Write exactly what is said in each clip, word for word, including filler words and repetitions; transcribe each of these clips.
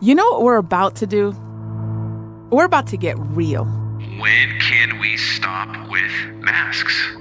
You know what we're about to do? We're about to get real. When can we stop with masks?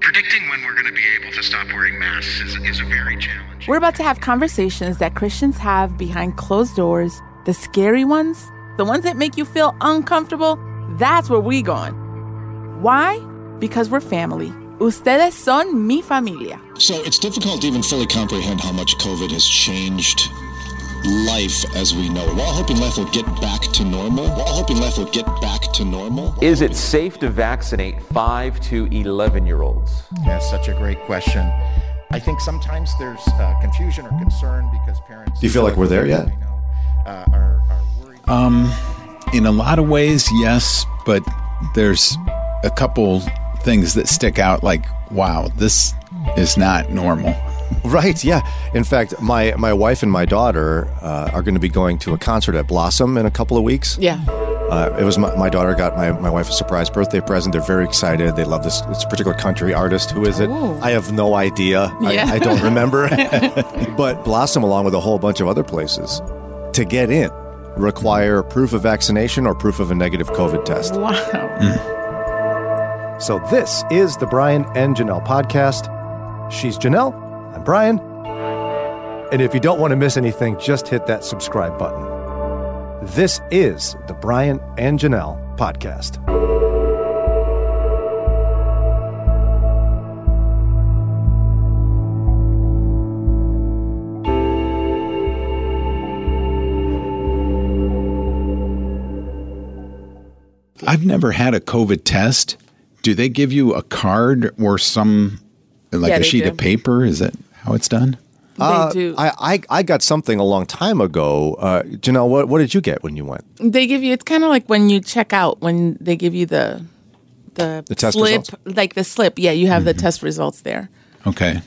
Predicting when we're going to be able to stop wearing masks is, is a very challenge. We're about to have conversations that Christians have behind closed doors. The scary ones, the ones that make you feel uncomfortable, that's where we're going. Why? Because we're family. Ustedes son mi familia. So it's difficult to even fully comprehend how much COVID has changed life as we know it. We're all hoping life will get back to normal. We're all hoping life will get back to normal. Is it safe to vaccinate five to eleven-year-olds? That's such a great question. I think sometimes there's uh, confusion or concern because parents... Do you feel like we're there yet? Uh, are, are worried. Um, in a lot of ways, yes, but there's a couple things that stick out like, wow, this is not normal. Right, yeah. In fact, my, my wife and my daughter uh, are going to be going to a concert at Blossom in a couple of weeks. Yeah. Uh, it was my, my daughter got my, my wife a surprise birthday present. They're very excited. They love this, this particular country artist. Who is it? Ooh. I have no idea. Yeah. I, I don't remember. But Blossom, along with a whole bunch of other places, to get in, require proof of vaccination or proof of a negative COVID test. Wow. Mm. So this is the Brian and Janelle podcast. She's Janelle. I'm Brian. And if you don't want to miss anything, just hit that subscribe button. This is the Brian and Janelle podcast. I've never had a COVID test. Do they give you a card or some, like yeah, a sheet do. of paper? Is that how it's done? They uh, do. I, I, I got something a long time ago. Uh, Janelle, what, what did you get when you went? They give you, it's kind of like when you check out, when they give you the, the, the test slip, results? Like the slip. Yeah, you have mm-hmm. the test results there. Okay.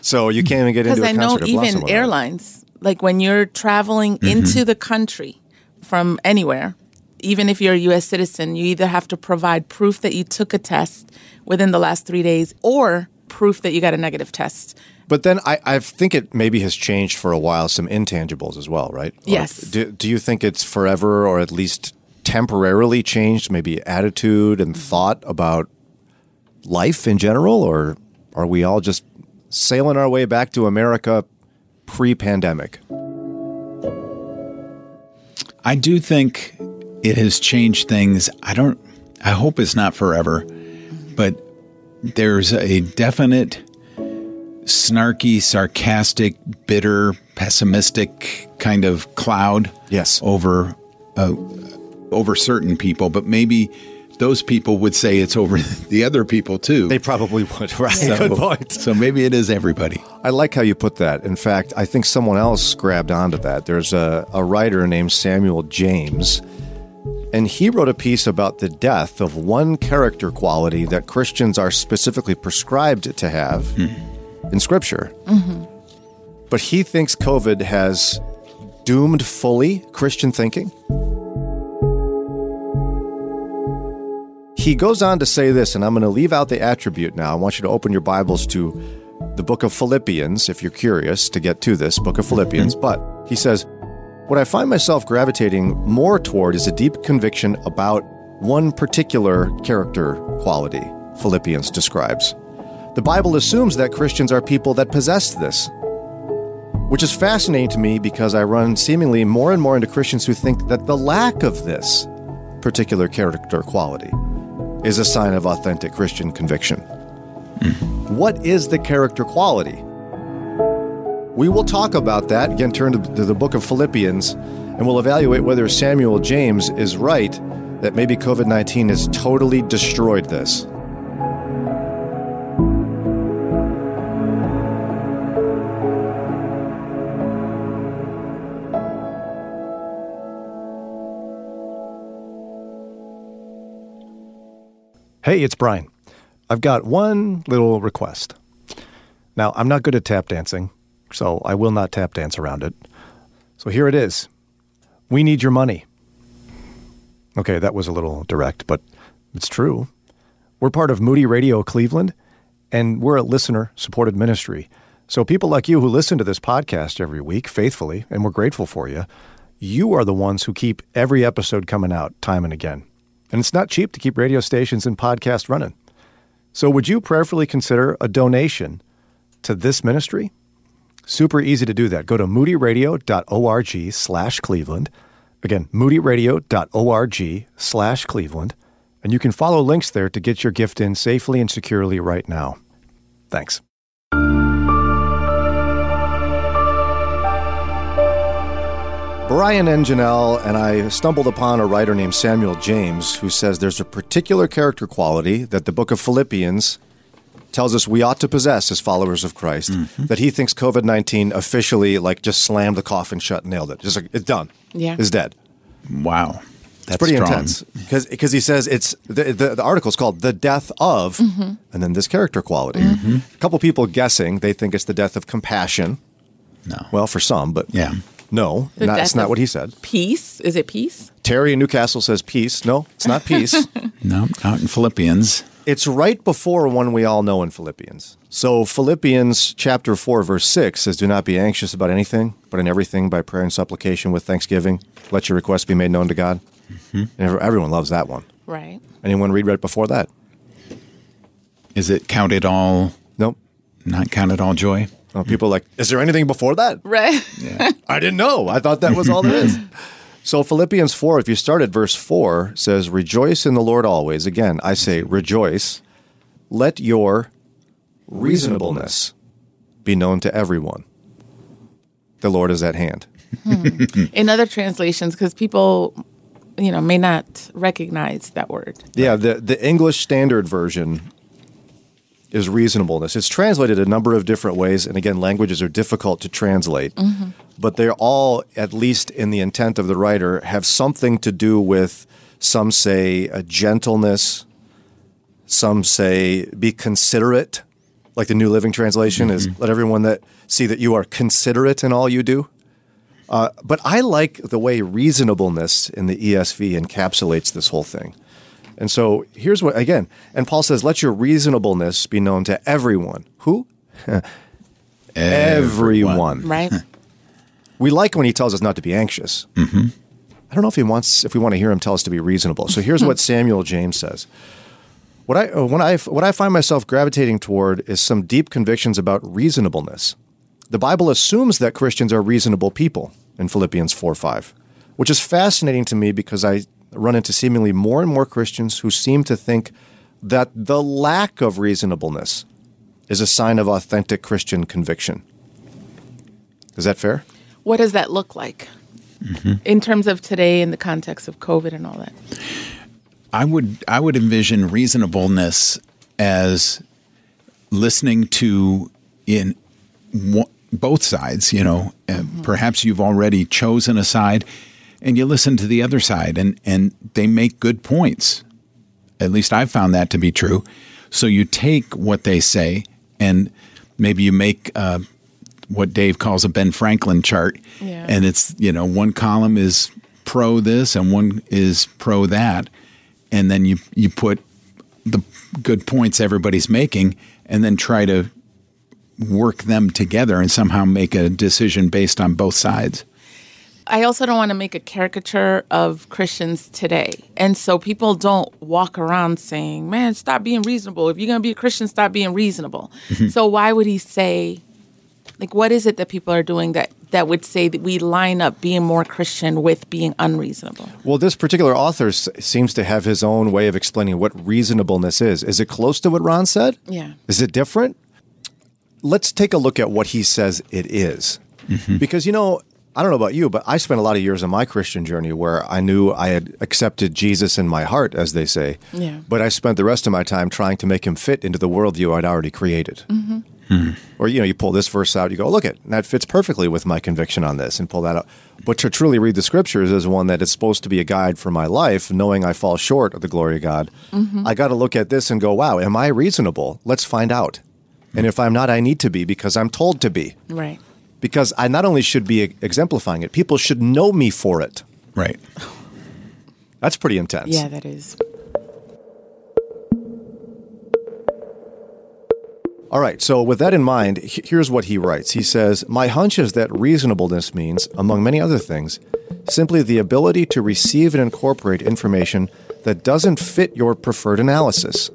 So you can't even get into a concert. Because I know even airlines, like when you're traveling mm-hmm. into the country from anywhere, even if you're a U S citizen, you either have to provide proof that you took a test within the last three days or proof that you got a negative test. But then I, I think it maybe has changed for a while, some intangibles as well, right? Yes. Like, do, do you think it's forever or at least temporarily changed, maybe attitude and thought about life in general? Or are we all just sailing our way back to America pre-pandemic? I do think... it has changed things. I don't, I hope it's not forever, but there's a definite snarky, sarcastic, bitter, pessimistic kind of cloud yes. over, uh, over certain people. But maybe those people would say it's over the other people too. They probably would, right? So, good point. So maybe it is everybody. I like how you put that. In fact, I think someone else grabbed onto that. There's a, a writer named Samuel James. And he wrote a piece about the death of one character quality that Christians are specifically prescribed to have mm. in Scripture. Mm-hmm. But he thinks COVID has doomed fully Christian thinking. He goes on to say this, and I'm going to leave out the attribute now. I want you to open your Bibles to the book of Philippians, if you're curious to get to this book of Philippians. Mm-hmm. But he says, what I find myself gravitating more toward is a deep conviction about one particular character quality Philippians describes. The Bible assumes that Christians are people that possess this, which is fascinating to me because I run seemingly more and more into Christians who think that the lack of this particular character quality is a sign of authentic Christian conviction. Mm-hmm. What is the character quality? We will talk about that. Again, turn to the book of Philippians, and we'll evaluate whether Samuel James is right that maybe COVID nineteen has totally destroyed this. Hey, it's Brian. I've got one little request. Now, I'm not good at tap dancing, so I will not tap dance around it. So here it is. We need your money. Okay, that was a little direct, but it's true. We're part of Moody Radio Cleveland, and we're a listener-supported ministry. So people like you who listen to this podcast every week faithfully, and we're grateful for you, you are the ones who keep every episode coming out time and again. And it's not cheap to keep radio stations and podcasts running. So would you prayerfully consider a donation to this ministry? Super easy to do that. Go to moodyradio.org slash Cleveland. Again, moodyradio.org slash Cleveland. And you can follow links there to get your gift in safely and securely right now. Thanks. Brian and Janelle and I stumbled upon a writer named Samuel James who says there's a particular character quality that the book of Philippians tells us we ought to possess as followers of Christ, mm-hmm. that he thinks COVID nineteen officially like just slammed the coffin shut and nailed it. Just like, it's done. Yeah. It's dead. Wow. That's it's pretty strong. Intense because he says it's the, the, the article is called The Death Of, mm-hmm. and then this character quality. Mm-hmm. A couple people guessing, they think it's the death of compassion. No. Well, for some, but yeah. no, not, it's not what he said. Peace? Is it peace? Terry in Newcastle says peace. No, it's not peace. No, out in Philippians. It's right before one we all know in Philippians. So Philippians chapter four, verse six says, do not be anxious about anything, but in everything by prayer and supplication with thanksgiving, let your requests be made known to God. Mm-hmm. And everyone loves that one. Right. Anyone read right before that? Is it count it all? Nope. Not count it all joy? Well, people are like, is there anything before that? Right. Yeah. I didn't know. I thought that was all there is. So Philippians four, if you start at verse four, says, rejoice in the Lord always. Again, I say rejoice. Let your reasonableness be known to everyone. The Lord is at hand. Hmm. In other translations, because people... you know, may not recognize that word. Yeah, the, the English Standard Version is reasonableness. It's translated a number of different ways, and again, languages are difficult to translate, mm-hmm. but they're all, at least in the intent of the writer, have something to do with, some say, a gentleness, some say, be considerate, like the New Living Translation mm-hmm. is, let everyone that see that you are considerate in all you do. Uh, but I like the way reasonableness in the E S V encapsulates this whole thing. And so here's what, again, and Paul says, let your reasonableness be known to everyone. Who? Everyone. Right. We like when he tells us not to be anxious. Mm-hmm. I don't know if he wants, if we want to hear him tell us to be reasonable. So here's what Samuel James says. What I, when I, what I find myself gravitating toward is some deep convictions about reasonableness. The Bible assumes that Christians are reasonable people in Philippians four five, which is fascinating to me because I run into seemingly more and more Christians who seem to think that the lack of reasonableness is a sign of authentic Christian conviction. Is that fair? What does that look like mm-hmm. in terms of today in the context of COVID and all that? I would I would envision reasonableness as listening to in one, both sides, you know, mm-hmm. perhaps you've already chosen a side and you listen to the other side and, and they make good points. At least I've found that to be true. So you take what they say and maybe you make uh, what Dave calls a Ben Franklin chart. Yeah. And it's, you know, one column is pro this and one is pro that. And then you, you put the good points everybody's making and then try to work them together and somehow make a decision based on both sides. I also don't want to make a caricature of Christians today. And so people don't walk around saying, man, stop being reasonable. If you're going to be a Christian, stop being reasonable. Mm-hmm. So why would he say, like, what is it that people are doing that, that would say that we line up being more Christian with being unreasonable? Well, this particular author s- seems to have his own way of explaining what reasonableness is. Is it close to what Ron said? Yeah. Is it different? Let's take a look at what he says it is. Mm-hmm. Because, you know, I don't know about you, but I spent a lot of years in my Christian journey where I knew I had accepted Jesus in my heart, as they say. Yeah. But I spent the rest of my time trying to make him fit into the worldview I'd already created. Mm-hmm. Mm. Or, you know, you pull this verse out, you go, look, it that fits perfectly with my conviction on this and pull that out. But to truly read the scriptures is one that is supposed to be a guide for my life, knowing I fall short of the glory of God. Mm-hmm. I got to look at this and go, wow, am I reasonable? Let's find out. And if I'm not, I need to be because I'm told to be. Right. Because I not only should be exemplifying it, people should know me for it. Right. That's pretty intense. Yeah, that is. All right, so with that in mind, here's what he writes. He says, my hunch is that reasonableness means, among many other things, simply the ability to receive and incorporate information that doesn't fit your preferred analysis.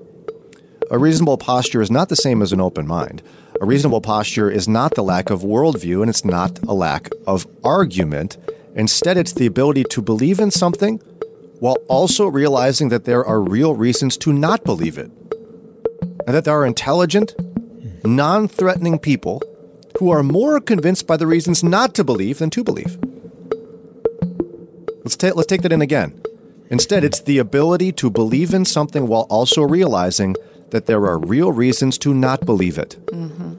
A reasonable posture is not the same as an open mind. A reasonable posture is not the lack of worldview, and it's not a lack of argument. Instead, it's the ability to believe in something while also realizing that there are real reasons to not believe it, and that there are intelligent, non-threatening people who are more convinced by the reasons not to believe than to believe. Let's, ta- let's take that in again. Instead, it's the ability to believe in something while also realizing that there are real reasons to not believe it. Mm-hmm.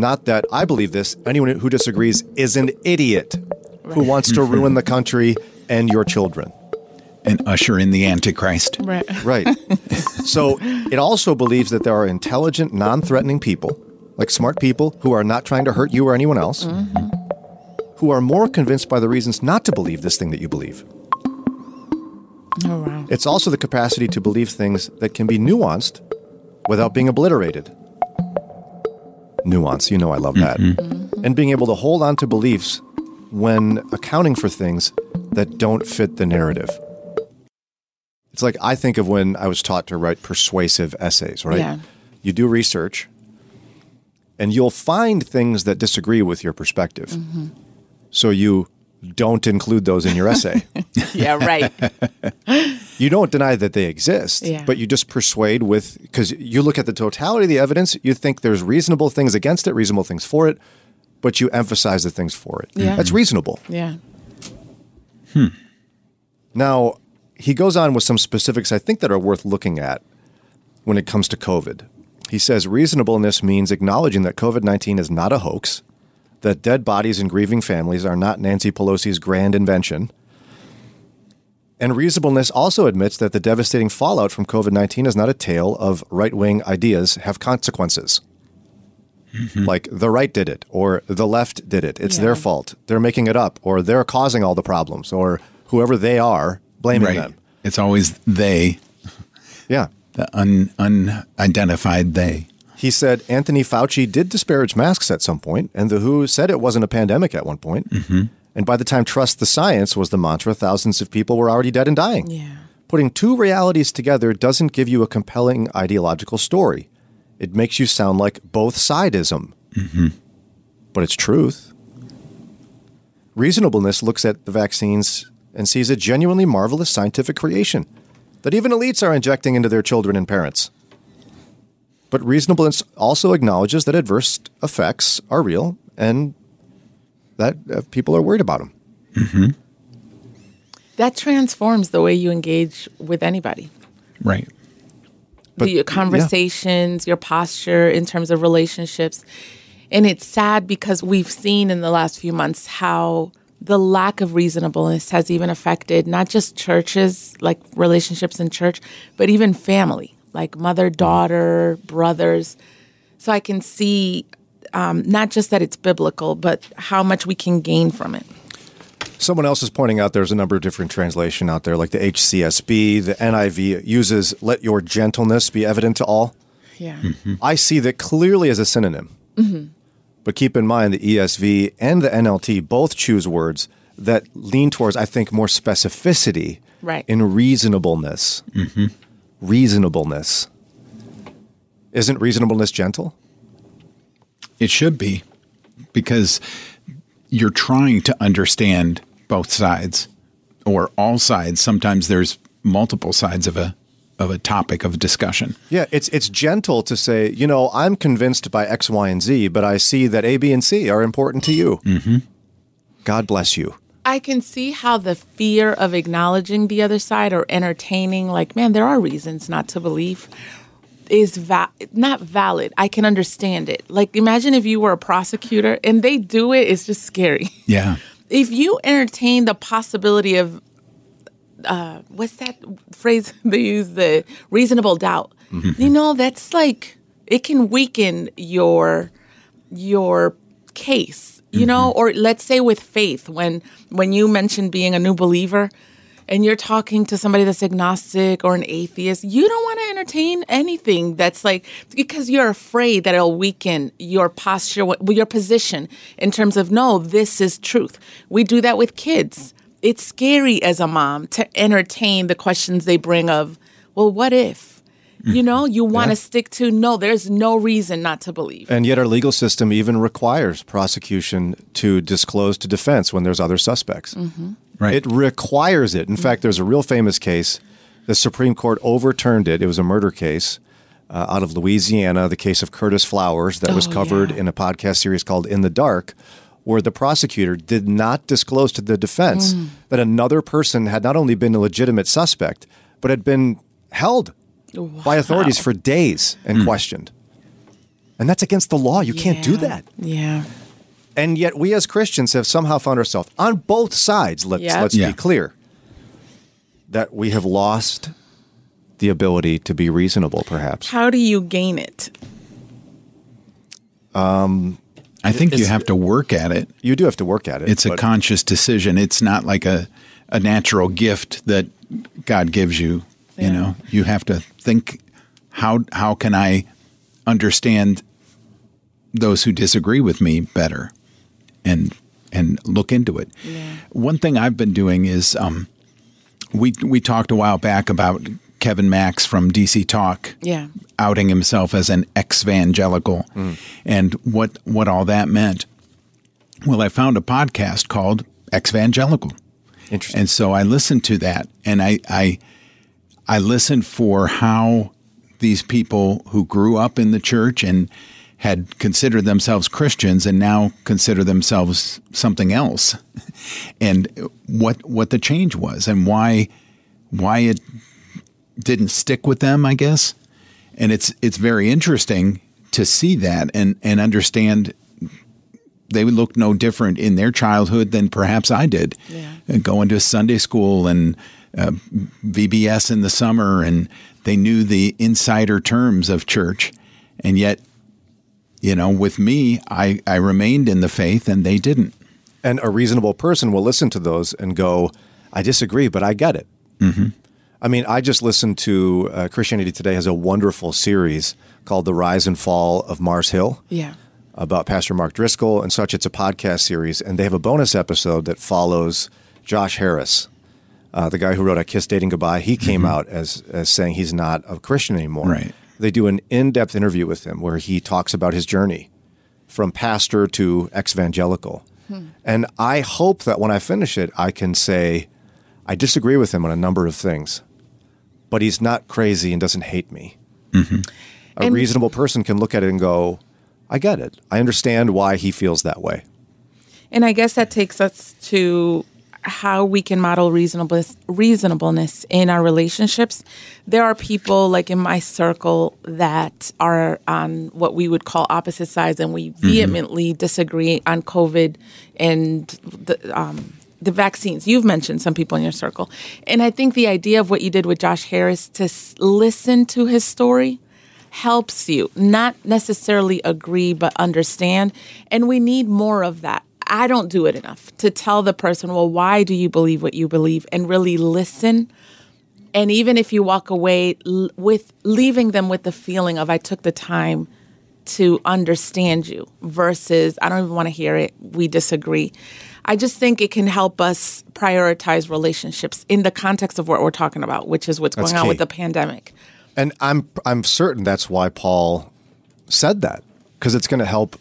Not that I believe this. Anyone who disagrees is an idiot right. who wants to ruin the country and your children. And usher in the Antichrist. Right. Right. So it also believes that there are intelligent, non-threatening people, like smart people who are not trying to hurt you or anyone else, mm-hmm. who are more convinced by the reasons not to believe this thing that you believe. Oh, wow. It's also the capacity to believe things that can be nuanced without being obliterated. Nuance, you know I love that. Mm-hmm. Mm-hmm. And being able to hold on to beliefs when accounting for things that don't fit the narrative. It's like I think of when I was taught to write persuasive essays, right? Yeah. You do research, and you'll find things that disagree with your perspective. Mm-hmm. So you don't include those in your essay. Yeah, right. You don't deny that they exist, yeah. but you just persuade with, because you look at the totality of the evidence, you think there's reasonable things against it, reasonable things for it, but you emphasize the things for it. Yeah. That's reasonable. Yeah. Hmm. Now, he goes on with some specifics I think that are worth looking at when it comes to COVID. He says reasonableness means acknowledging that COVID nineteen is not a hoax, that dead bodies and grieving families are not Nancy Pelosi's grand invention. And reasonableness also admits that the devastating fallout from COVID nineteen is not a tale of right-wing ideas have consequences. Mm-hmm. Like the right did it or the left did it. It's yeah. their fault. They're making it up or they're causing all the problems or whoever they are. Blaming right. them. It's always they. Yeah. The un, unidentified they. He said Anthony Fauci did disparage masks at some point, and the W H O said it wasn't a pandemic at one point. Mm-hmm. And by the time trust the science was the mantra, thousands of people were already dead and dying. Yeah. Putting two realities together doesn't give you a compelling ideological story. It makes you sound like both sidism. Mm-hmm. But it's truth. Reasonableness looks at the vaccines and sees a genuinely marvelous scientific creation that even elites are injecting into their children and parents. But reasonableness also acknowledges that adverse effects are real and that uh, people are worried about them. Mm-hmm. That transforms the way you engage with anybody. Right. But, your conversations, yeah. your posture in terms of relationships. And it's sad because we've seen in the last few months how the lack of reasonableness has even affected not just churches, like relationships in church, but even family, like mother, daughter, brothers. So I can see um, not just that it's biblical, but how much we can gain from it. Someone else is pointing out there's a number of different translations out there, like the H C S B, the N I V uses let your gentleness be evident to all. Yeah, mm-hmm. I see that clearly as a synonym. Mm-hmm. But keep in mind the E S V and the N L T both choose words that lean towards, I think, more specificity right. in reasonableness. Mm-hmm. Reasonableness. Isn't reasonableness gentle? It should be, because you're trying to understand both sides or all sides. Sometimes there's multiple sides of a of a topic of discussion. Yeah, it's it's gentle to say, you know, I'm convinced by X, Y, and Z, but I see that A, B, and C are important to you. Mm-hmm. God bless you. I can see how the fear of acknowledging the other side or entertaining, like, man, there are reasons not to believe, is va- not valid. I can understand it. Like, imagine if you were a prosecutor and they do it, it's just scary. Yeah. If you entertain the possibility of Uh, what's that phrase they use? The reasonable doubt. Mm-hmm. You know, that's like, it can weaken your your case, you mm-hmm. know, or let's say with faith, when when you mentioned being a new believer, and you're talking to somebody that's agnostic or an atheist, you don't want to entertain anything that's like, because you're afraid that it'll weaken your posture, your position in terms of, no, this is truth. We do that with kids. It's scary as a mom to entertain the questions they bring of, well, what if? You know, you want yeah. to stick to, no, there's no reason not to believe. And yet our legal system even requires prosecution to disclose to defense when there's other suspects. Mm-hmm. Right. It requires it. In mm-hmm. fact, there's a real famous case. The Supreme Court overturned it. It was a murder case uh, out of Louisiana, the case of Curtis Flowers that oh, was covered yeah. in a podcast series called In the Dark, where the prosecutor did not disclose to the defense mm. that another person had not only been a legitimate suspect, but had been held Wow. by authorities for days and mm. questioned. And that's against the law. You yeah. can't do that. Yeah. And yet we as Christians have somehow found ourselves on both sides, let's, yeah. let's yeah. be clear, that we have lost the ability to be reasonable, perhaps. How do you gain it? Um, I think you have to work at it. You do have to work at it. It's a conscious decision. It's not like a, a natural gift that God gives you. Yeah. You know, you have to think, how how can I understand those who disagree with me better, and and look into it. Yeah. One thing I've been doing is um, we we talked a while back about Kevin Max from D C Talk, yeah. outing himself as an Exvangelical, mm. and what what all that meant. Well, I found a podcast called Exvangelical, interesting, and so I listened to that, and I. I I listened for how these people who grew up in the church and had considered themselves Christians and now consider themselves something else, and what what the change was and why why it didn't stick with them, I guess. And it's it's very interesting to see that and, and understand they looked no different in their childhood than perhaps I did, yeah. and going to Sunday school and Uh, V B S in the summer, and they knew the insider terms of church. And yet, you know, with me, I, I remained in the faith and they didn't. And a reasonable person will listen to those and go, I disagree, but I get it. Mm-hmm. I mean, I just listened to uh, Christianity Today has a wonderful series called The Rise and Fall of Mars Hill. Yeah. About Pastor Mark Driscoll and such. It's a podcast series, and they have a bonus episode that follows Josh Harris. Uh, the guy who wrote I Kissed Dating Goodbye, he came mm-hmm. out as, as saying he's not a Christian anymore. Right. They do an in-depth interview with him where he talks about his journey from pastor to ex-evangelical. Hmm. And I hope that when I finish it, I can say, I disagree with him on a number of things, but he's not crazy and doesn't hate me. Mm-hmm. A and- reasonable person can look at it and go, I get it. I understand why he feels that way. And I guess that takes us to how we can model reasonableness, reasonableness in our relationships. There are people like in my circle that are on what we would call opposite sides, and we mm-hmm. vehemently disagree on COVID and the, um, the vaccines. You've mentioned some people in your circle. And I think the idea of what you did with Josh Harris to s- listen to his story helps you not necessarily agree, but understand. And we need more of that. I don't do it enough to tell the person, well, why do you believe what you believe, and really listen. And even if you walk away l- with leaving them with the feeling of, I took the time to understand you, versus I don't even want to hear it. We disagree. I just think it can help us prioritize relationships in the context of what we're talking about, which is what's that's going key. On with the pandemic. And I'm, I'm certain that's why Paul said that, because it's going to help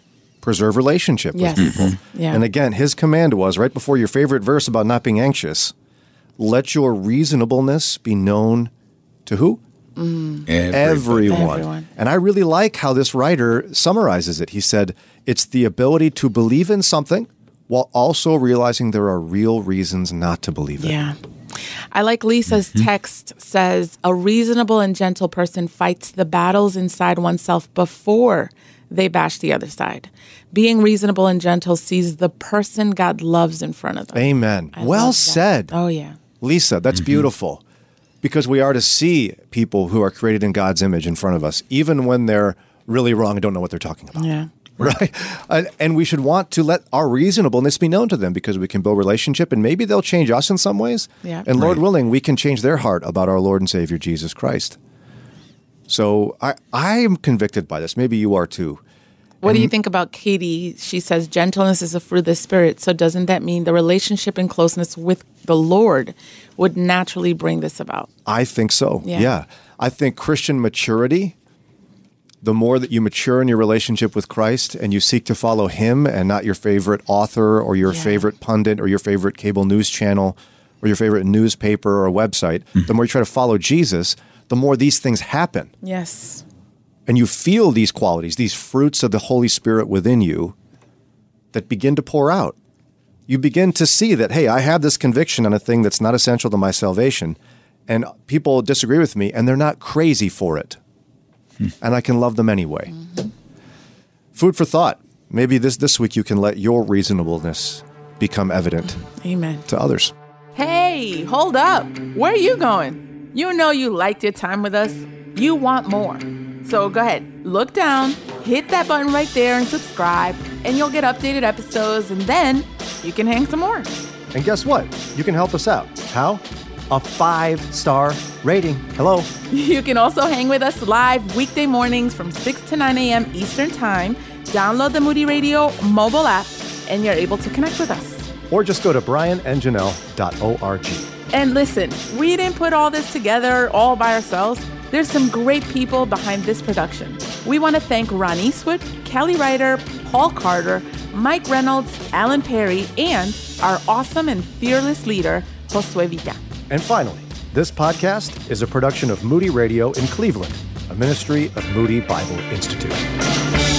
preserve relationship yes. with people. Yeah. And again, his command was, right before your favorite verse about not being anxious, let your reasonableness be known to who? Mm. Everyone. Everyone. And I really like how this writer summarizes it. He said, it's the ability to believe in something while also realizing there are real reasons not to believe it. Yeah. I like Lisa's mm-hmm. text says, a reasonable and gentle person fights the battles inside oneself before they bash the other side. Being reasonable and gentle sees the person God loves in front of them. Amen. I well said. Oh, yeah. Lisa, that's mm-hmm. beautiful, because we are to see people who are created in God's image in front of us, even when they're really wrong and don't know what they're talking about. Yeah. Right. And we should want to let our reasonableness be known to them, because we can build relationship and maybe they'll change us in some ways. Yeah. And Lord right. willing, we can change their heart about our Lord and Savior, Jesus Christ. So I, I am convicted by this. Maybe you are too. What and, do you think about Katie? She says gentleness is a fruit of the Spirit. So doesn't that mean the relationship and closeness with the Lord would naturally bring this about? I think so. Yeah. yeah. I think Christian maturity, the more that you mature in your relationship with Christ and you seek to follow Him and not your favorite author or your yeah. favorite pundit or your favorite cable news channel or your favorite newspaper or website, mm-hmm. the more you try to follow Jesus, the more these things happen. Yes. And you feel these qualities, these fruits of the Holy Spirit within you that begin to pour out. You begin to see that, hey, I have this conviction on a thing that's not essential to my salvation, and people disagree with me, and they're not crazy for it. And I can love them anyway. Mm-hmm. Food for thought. Maybe this, this week you can let your reasonableness become evident Amen. To others. Hey, hold up. Where are you going? You know you liked your time with us. You want more. So go ahead, look down, hit that button right there and subscribe, and you'll get updated episodes, and then you can hang some more. And guess what? You can help us out. How? A five-star rating. Hello. You can also hang with us live weekday mornings from six to nine a.m. Eastern Time. Download the Moody Radio mobile app, and you're able to connect with us. Or just go to brian and janelle dot org. And listen, we didn't put all this together all by ourselves. There's some great people behind this production. We want to thank Ron Eastwood, Kelly Ryder, Paul Carter, Mike Reynolds, Alan Perry, and our awesome and fearless leader, Josue Vita. And finally, this podcast is a production of Moody Radio in Cleveland, a ministry of Moody Bible Institute.